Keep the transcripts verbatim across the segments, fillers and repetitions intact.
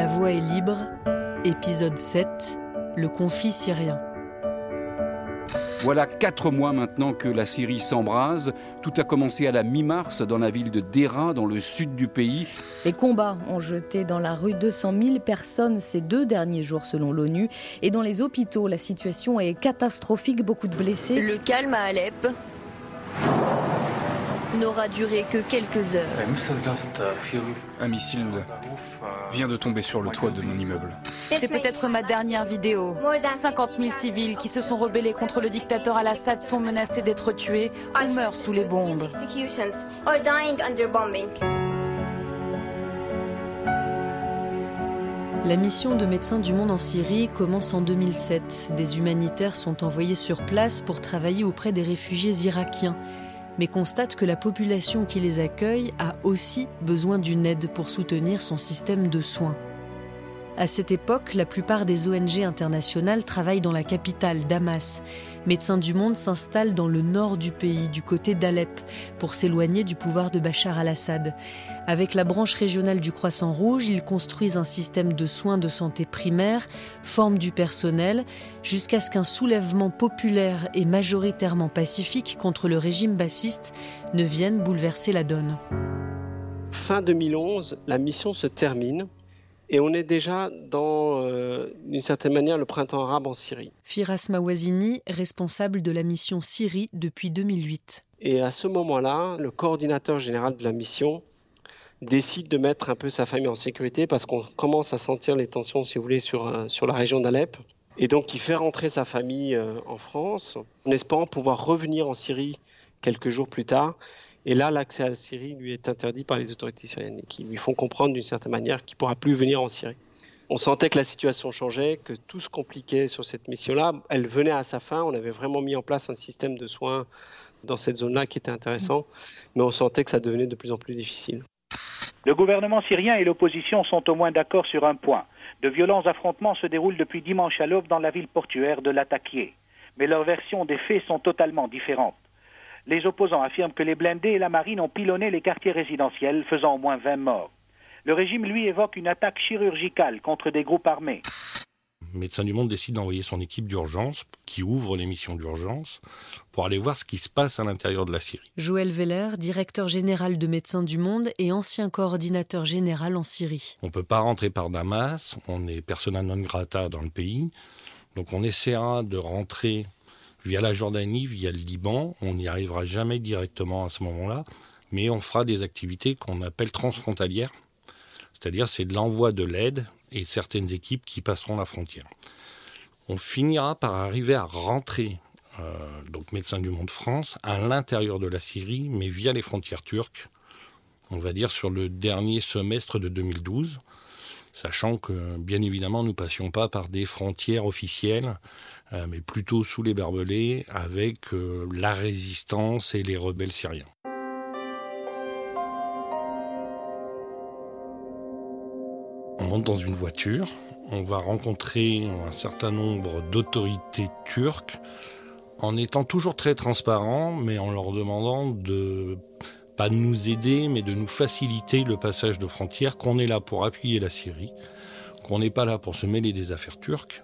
La voie est libre, épisode sept, le conflit syrien. Voilà quatre mois maintenant que la Syrie s'embrase. Tout a commencé à la mi-mars dans la ville de Dera, dans le sud du pays. Les combats ont jeté dans la rue deux cent mille personnes ces deux derniers jours selon l'ONU. Et dans les hôpitaux, la situation est catastrophique, beaucoup de blessés. Le calme à Alep n'aura duré que quelques heures. Un missile vient de tomber sur le toit de mon immeuble. C'est peut-être ma dernière vidéo. cinquante mille civils qui se sont rebellés contre le dictateur al-Assad sont menacés d'être tués ou meurent sous les bombes. La mission de Médecins du Monde en Syrie commence en deux mille sept. Des humanitaires sont envoyés sur place pour travailler auprès des réfugiés irakiens, mais constate que la population qui les accueille a aussi besoin d'une aide pour soutenir son système de soins. À cette époque, la plupart des O N G internationales travaillent dans la capitale, Damas. Médecins du Monde s'installent dans le nord du pays, du côté d'Alep, pour s'éloigner du pouvoir de Bachar al-Assad. Avec la branche régionale du Croissant-Rouge, ils construisent un système de soins de santé primaire, forment du personnel, jusqu'à ce qu'un soulèvement populaire et majoritairement pacifique contre le régime bassiste ne vienne bouleverser la donne. Fin deux mille onze, la mission se termine. Et on est déjà dans, euh, d'une certaine manière, le printemps arabe en Syrie. Firas Mawazini, responsable de la mission Syrie depuis deux mille huit. Et à ce moment-là, le coordinateur général de la mission décide de mettre un peu sa famille en sécurité parce qu'on commence à sentir les tensions, si vous voulez, sur, sur la région d'Alep. Et donc, il fait rentrer sa famille en France, en espérant pouvoir revenir en Syrie quelques jours plus tard. Et là, l'accès à la Syrie lui est interdit par les autorités syriennes qui lui font comprendre d'une certaine manière qu'il ne pourra plus venir en Syrie. On sentait que la situation changeait, que tout se compliquait sur cette mission-là. Elle venait à sa fin. On avait vraiment mis en place un système de soins dans cette zone-là qui était intéressant. Mais on sentait que ça devenait de plus en plus difficile. Le gouvernement syrien et l'opposition sont au moins d'accord sur un point. De violents affrontements se déroulent depuis dimanche à l'aube dans la ville portuaire de Latakia. Mais leurs versions des faits sont totalement différentes. Les opposants affirment que les blindés et la marine ont pilonné les quartiers résidentiels, faisant au moins vingt morts. Le régime, lui, évoque une attaque chirurgicale contre des groupes armés. Médecins du Monde décide d'envoyer son équipe d'urgence, qui ouvre les missions d'urgence, pour aller voir ce qui se passe à l'intérieur de la Syrie. Joël Weiler, directeur général de Médecins du Monde et ancien coordinateur général en Syrie. On ne peut pas rentrer par Damas, on est persona non grata dans le pays, donc on essaiera de rentrer via la Jordanie, via le Liban. On n'y arrivera jamais directement à ce moment-là, mais on fera des activités qu'on appelle transfrontalières, c'est-à-dire c'est de l'envoi de l'aide et certaines équipes qui passeront la frontière. On finira par arriver à rentrer, euh, donc Médecins du Monde France, à l'intérieur de la Syrie, mais via les frontières turques, on va dire sur le dernier semestre de deux mille douze, sachant que, bien évidemment, nous ne passions pas par des frontières officielles, euh, mais plutôt sous les barbelés, avec euh, la résistance et les rebelles syriens. On monte dans une voiture, on va rencontrer un certain nombre d'autorités turques, en étant toujours très transparents, mais en leur demandant de pas de nous aider, mais de nous faciliter le passage de frontières, qu'on est là pour appuyer la Syrie, qu'on n'est pas là pour se mêler des affaires turques,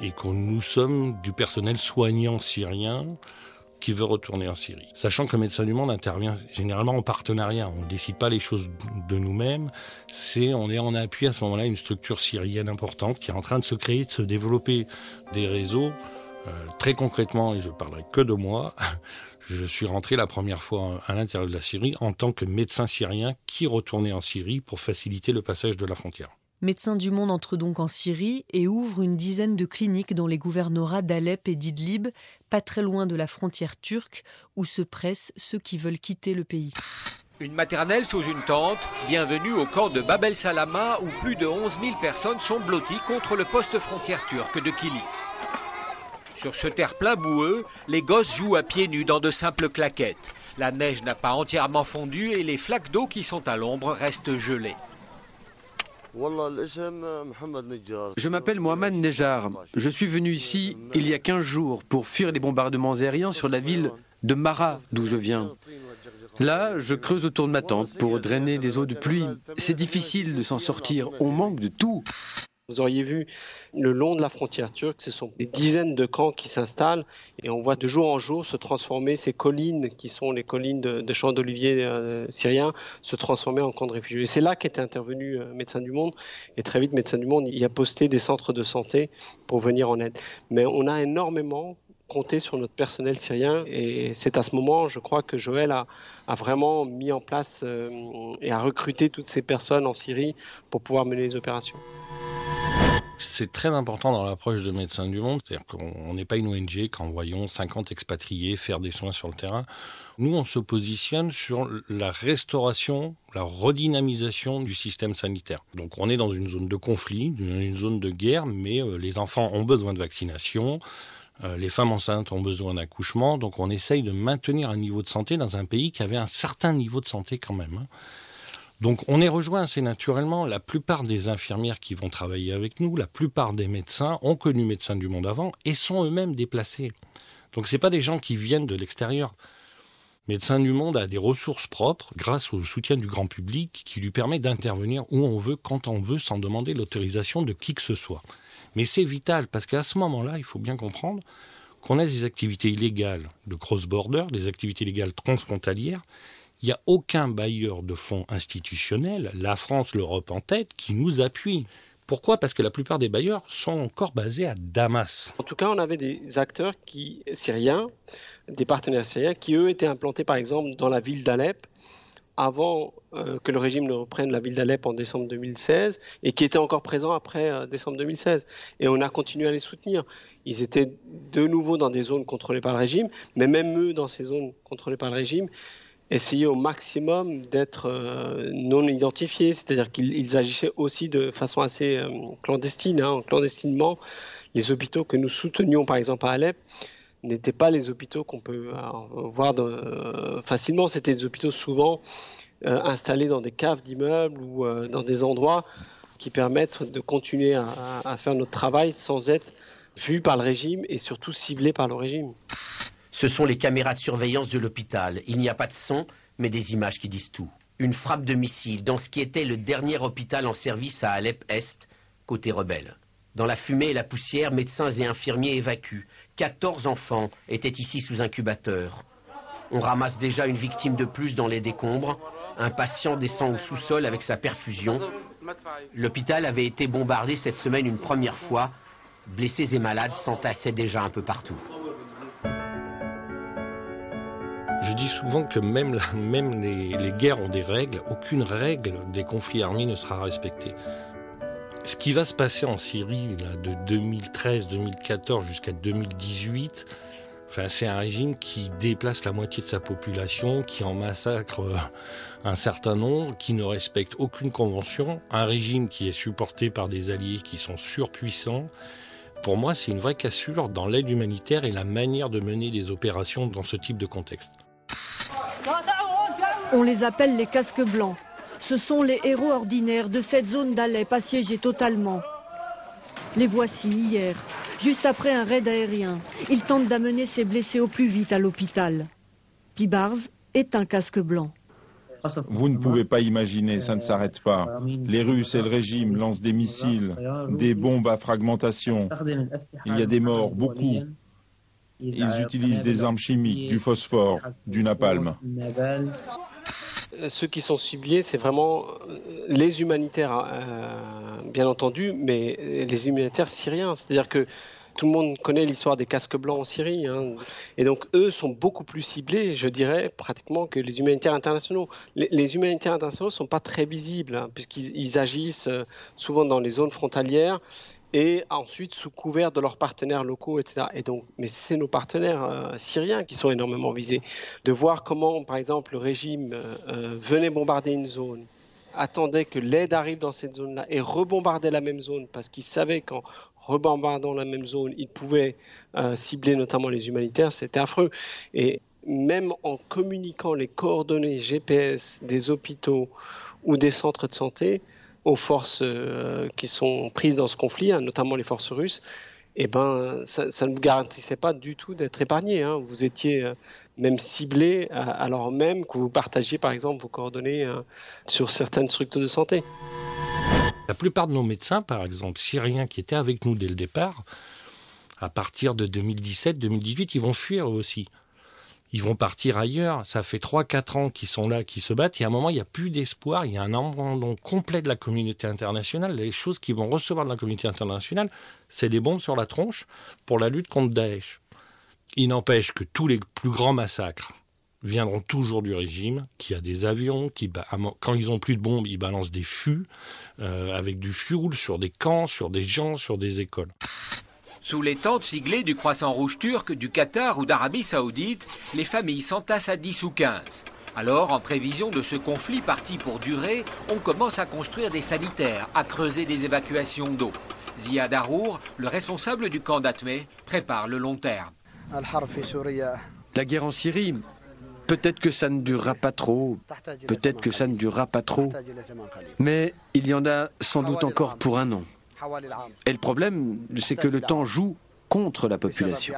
et que nous sommes du personnel soignant syrien qui veut retourner en Syrie. Sachant que Médecins du Monde intervient généralement en partenariat, on ne décide pas les choses de nous-mêmes, c'est, on est en appui à ce moment-là une structure syrienne importante qui est en train de se créer, de se développer des réseaux. Euh, très concrètement, et je ne parlerai que de moi, je suis rentré la première fois à l'intérieur de la Syrie en tant que médecin syrien qui retournait en Syrie pour faciliter le passage de la frontière. Médecins du Monde entre donc en Syrie et ouvre une dizaine de cliniques dans les gouvernorats d'Alep et d'Idlib, pas très loin de la frontière turque, où se pressent ceux qui veulent quitter le pays. Une maternelle sous une tente, bienvenue au camp de Bab el-Salama où plus de onze mille personnes sont blotties contre le poste frontière turc de Kilis. Sur ce terre-plein boueux, les gosses jouent à pieds nus dans de simples claquettes. La neige n'a pas entièrement fondu et les flaques d'eau qui sont à l'ombre restent gelées. Je m'appelle Mohamed Nejar. Je suis venu ici il y a quinze jours pour fuir les bombardements aériens sur la ville de Mara, d'où je viens. Là, je creuse autour de ma tente pour drainer les eaux de pluie. C'est difficile de s'en sortir, on manque de tout. Vous auriez vu le long de la frontière turque, ce sont des dizaines de camps qui s'installent et on voit de jour en jour se transformer ces collines qui sont les collines de, de champs d'oliviers euh, syriens se transformer en camps de réfugiés. Et c'est là qu'était intervenu euh, Médecins du Monde et très vite Médecins du Monde y a posté des centres de santé pour venir en aide. Mais on a énormément compté sur notre personnel syrien et c'est à ce moment, je crois, que Joël a, a vraiment mis en place euh, et a recruté toutes ces personnes en Syrie pour pouvoir mener les opérations. C'est très important dans l'approche de Médecins du Monde, c'est-à-dire qu'on n'est pas une O N G qu'envoyons cinquante expatriés faire des soins sur le terrain. Nous, on se positionne sur la restauration, la redynamisation du système sanitaire. Donc on est dans une zone de conflit, une zone de guerre, mais les enfants ont besoin de vaccination, les femmes enceintes ont besoin d'accouchement, donc on essaye de maintenir un niveau de santé dans un pays qui avait un certain niveau de santé quand même. Donc on est rejoint assez naturellement, la plupart des infirmières qui vont travailler avec nous, la plupart des médecins ont connu Médecins du Monde avant et sont eux-mêmes déplacés. Donc ce n'est pas des gens qui viennent de l'extérieur. Médecins du Monde a des ressources propres grâce au soutien du grand public qui lui permet d'intervenir où on veut, quand on veut, sans demander l'autorisation de qui que ce soit. Mais c'est vital parce qu'à ce moment-là, il faut bien comprendre qu'on a des activités illégales de cross-border, des activités illégales transfrontalières. Il n'y a aucun bailleur de fonds institutionnels, la France, l'Europe en tête, qui nous appuie. Pourquoi ? Parce que la plupart des bailleurs sont encore basés à Damas. En tout cas, on avait des acteurs qui, syriens, des partenaires syriens, qui eux étaient implantés par exemple dans la ville d'Alep, avant euh, que le régime ne reprenne la ville d'Alep en décembre deux mille seize, et qui étaient encore présents après euh, décembre deux mille seize. Et on a continué à les soutenir. Ils étaient de nouveau dans des zones contrôlées par le régime, mais même eux dans ces zones contrôlées par le régime, essayer au maximum d'être non identifiés, c'est-à-dire qu'ils agissaient aussi de façon assez clandestine, hein, clandestinement. Les hôpitaux que nous soutenions, par exemple à Alep, n'étaient pas les hôpitaux qu'on peut voir de, facilement. C'était des hôpitaux souvent euh, installés dans des caves d'immeubles ou euh, dans des endroits qui permettent de continuer à, à faire notre travail sans être vus par le régime et surtout ciblés par le régime. Ce sont les caméras de surveillance de l'hôpital. Il n'y a pas de son, mais des images qui disent tout. Une frappe de missile dans ce qui était le dernier hôpital en service à Alep-Est, côté rebelle. Dans la fumée et la poussière, médecins et infirmiers évacuent. quatorze enfants étaient ici sous incubateur. On ramasse déjà une victime de plus dans les décombres. Un patient descend au sous-sol avec sa perfusion. L'hôpital avait été bombardé cette semaine une première fois. Blessés et malades s'entassaient déjà un peu partout. Je dis souvent que même, la, même les, les guerres ont des règles. Aucune règle des conflits armés ne sera respectée. Ce qui va se passer en Syrie là, de deux mille treize, deux mille quatorze jusqu'à deux mille dix-huit, enfin, c'est un régime qui déplace la moitié de sa population, qui en massacre un certain nombre, qui ne respecte aucune convention. Un régime qui est supporté par des alliés qui sont surpuissants. Pour moi, c'est une vraie cassure dans l'aide humanitaire et la manière de mener des opérations dans ce type de contexte. On les appelle les casques blancs. Ce sont les héros ordinaires de cette zone d'Alep assiégée totalement. Les voici hier, juste après un raid aérien. Ils tentent d'amener ces blessés au plus vite à l'hôpital. Pibarz est un casque blanc. Vous ne pouvez pas imaginer, ça ne s'arrête pas. Les Russes et le régime lancent des missiles, des bombes à fragmentation. Il y a des morts, beaucoup. Ils utilisent des armes chimiques, du phosphore, du napalm. Ceux qui sont ciblés, c'est vraiment les humanitaires, euh, bien entendu, mais les humanitaires syriens. C'est-à-dire que tout le monde connaît l'histoire des casques blancs en Syrie. Hein. Et donc, eux sont beaucoup plus ciblés, je dirais, pratiquement que les humanitaires internationaux. Les, les humanitaires internationaux ne sont pas très visibles, hein, puisqu'ils ils agissent souvent dans les zones frontalières et ensuite sous couvert de leurs partenaires locaux, et cetera. Et donc, mais c'est nos partenaires euh, syriens qui sont énormément visés. De voir comment, par exemple, le régime euh, venait bombarder une zone, attendait que l'aide arrive dans cette zone-là et rebombardait la même zone parce qu'ils savaient qu'en rebombardant la même zone, ils pouvaient euh, cibler notamment les humanitaires, c'était affreux. Et même en communiquant les coordonnées G P S des hôpitaux ou des centres de santé aux forces euh, qui sont prises dans ce conflit, hein, notamment les forces russes, eh ben, ça, ça ne vous garantissait pas du tout d'être épargné. Hein. Vous étiez euh, même ciblée, alors même que vous partagez par exemple vos coordonnées euh, sur certaines structures de santé. La plupart de nos médecins, par exemple, syriens qui étaient avec nous dès le départ, à partir de deux mille dix-sept deux mille dix-huit, ils vont fuir eux aussi. Ils vont partir ailleurs. Ça fait trois quatre ans qu'ils sont là, qu'ils se battent. Et à un moment, il n'y a plus d'espoir. Il y a un abandon complet de la communauté internationale. Les choses qu'ils vont recevoir de la communauté internationale, c'est des bombes sur la tronche pour la lutte contre Daesh. Il n'empêche que tous les plus grands massacres viendront toujours du régime, qui a des avions, qui, quand ils n'ont plus de bombes, ils balancent des fûts, euh, avec du fioul sur des camps, sur des gens, sur des écoles. Sous les tentes siglées du Croissant-Rouge turc, du Qatar ou d'Arabie Saoudite, les familles s'entassent à dix ou quinze. Alors, en prévision de ce conflit parti pour durer, on commence à construire des sanitaires, à creuser des évacuations d'eau. Ziad Arour, le responsable du camp d'Atmé, prépare le long terme. La guerre en Syrie, peut-être que ça ne durera pas trop, peut-être que ça ne durera pas trop, mais il y en a sans doute encore pour un an. Et le problème, c'est que le temps joue contre la population.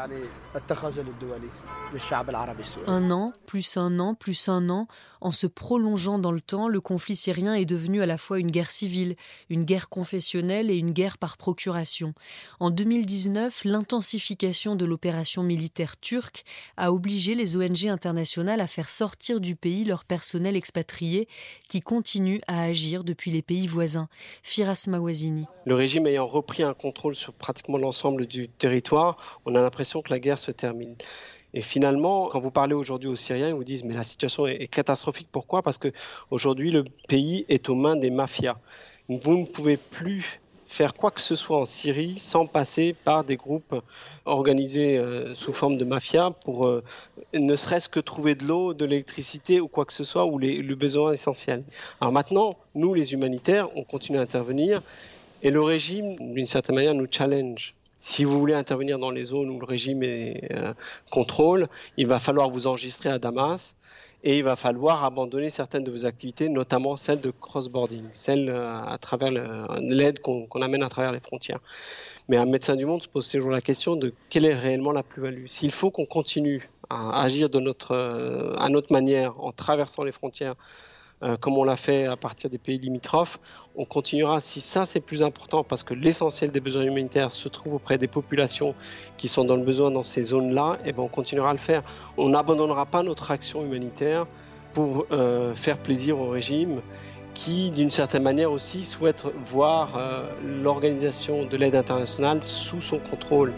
Un an, plus un an, plus un an, en se prolongeant dans le temps, le conflit syrien est devenu à la fois une guerre civile, une guerre confessionnelle et une guerre par procuration. En deux mille dix-neuf, l'intensification de l'opération militaire turque a obligé les O N G internationales à faire sortir du pays leur personnel expatrié qui continue à agir depuis les pays voisins. Firas Mawazini. Le régime ayant repris un contrôle sur pratiquement l'ensemble du territoire, on a l'impression que la guerre se termine. Et finalement, quand vous parlez aujourd'hui aux Syriens, ils vous disent « mais la situation est catastrophique ». Pourquoi ? Parce qu'aujourd'hui, le pays est aux mains des mafias. Vous ne pouvez plus faire quoi que ce soit en Syrie sans passer par des groupes organisés euh, sous forme de mafias pour euh, ne serait-ce que trouver de l'eau, de l'électricité ou quoi que ce soit, ou les, le besoin essentiel. Alors maintenant, nous les humanitaires, on continue à intervenir et le régime, d'une certaine manière, nous challenge. Si vous voulez intervenir dans les zones où le régime est, euh, contrôle, il va falloir vous enregistrer à Damas et il va falloir abandonner certaines de vos activités, notamment celles de cross-boarding, celles euh, à travers le, l'aide qu'on, qu'on amène à travers les frontières. Mais un médecin du monde se pose toujours la question de quelle est réellement la plus-value. S'il faut qu'on continue à agir de notre, euh, à notre manière en traversant les frontières, comme on l'a fait à partir des pays limitrophes, on continuera. Si ça, c'est plus important, parce que l'essentiel des besoins humanitaires se trouve auprès des populations qui sont dans le besoin dans ces zones-là, et ben on continuera à le faire. On n'abandonnera pas notre action humanitaire pour euh, faire plaisir au régime qui, d'une certaine manière aussi, souhaite voir euh, l'organisation de l'aide internationale sous son contrôle.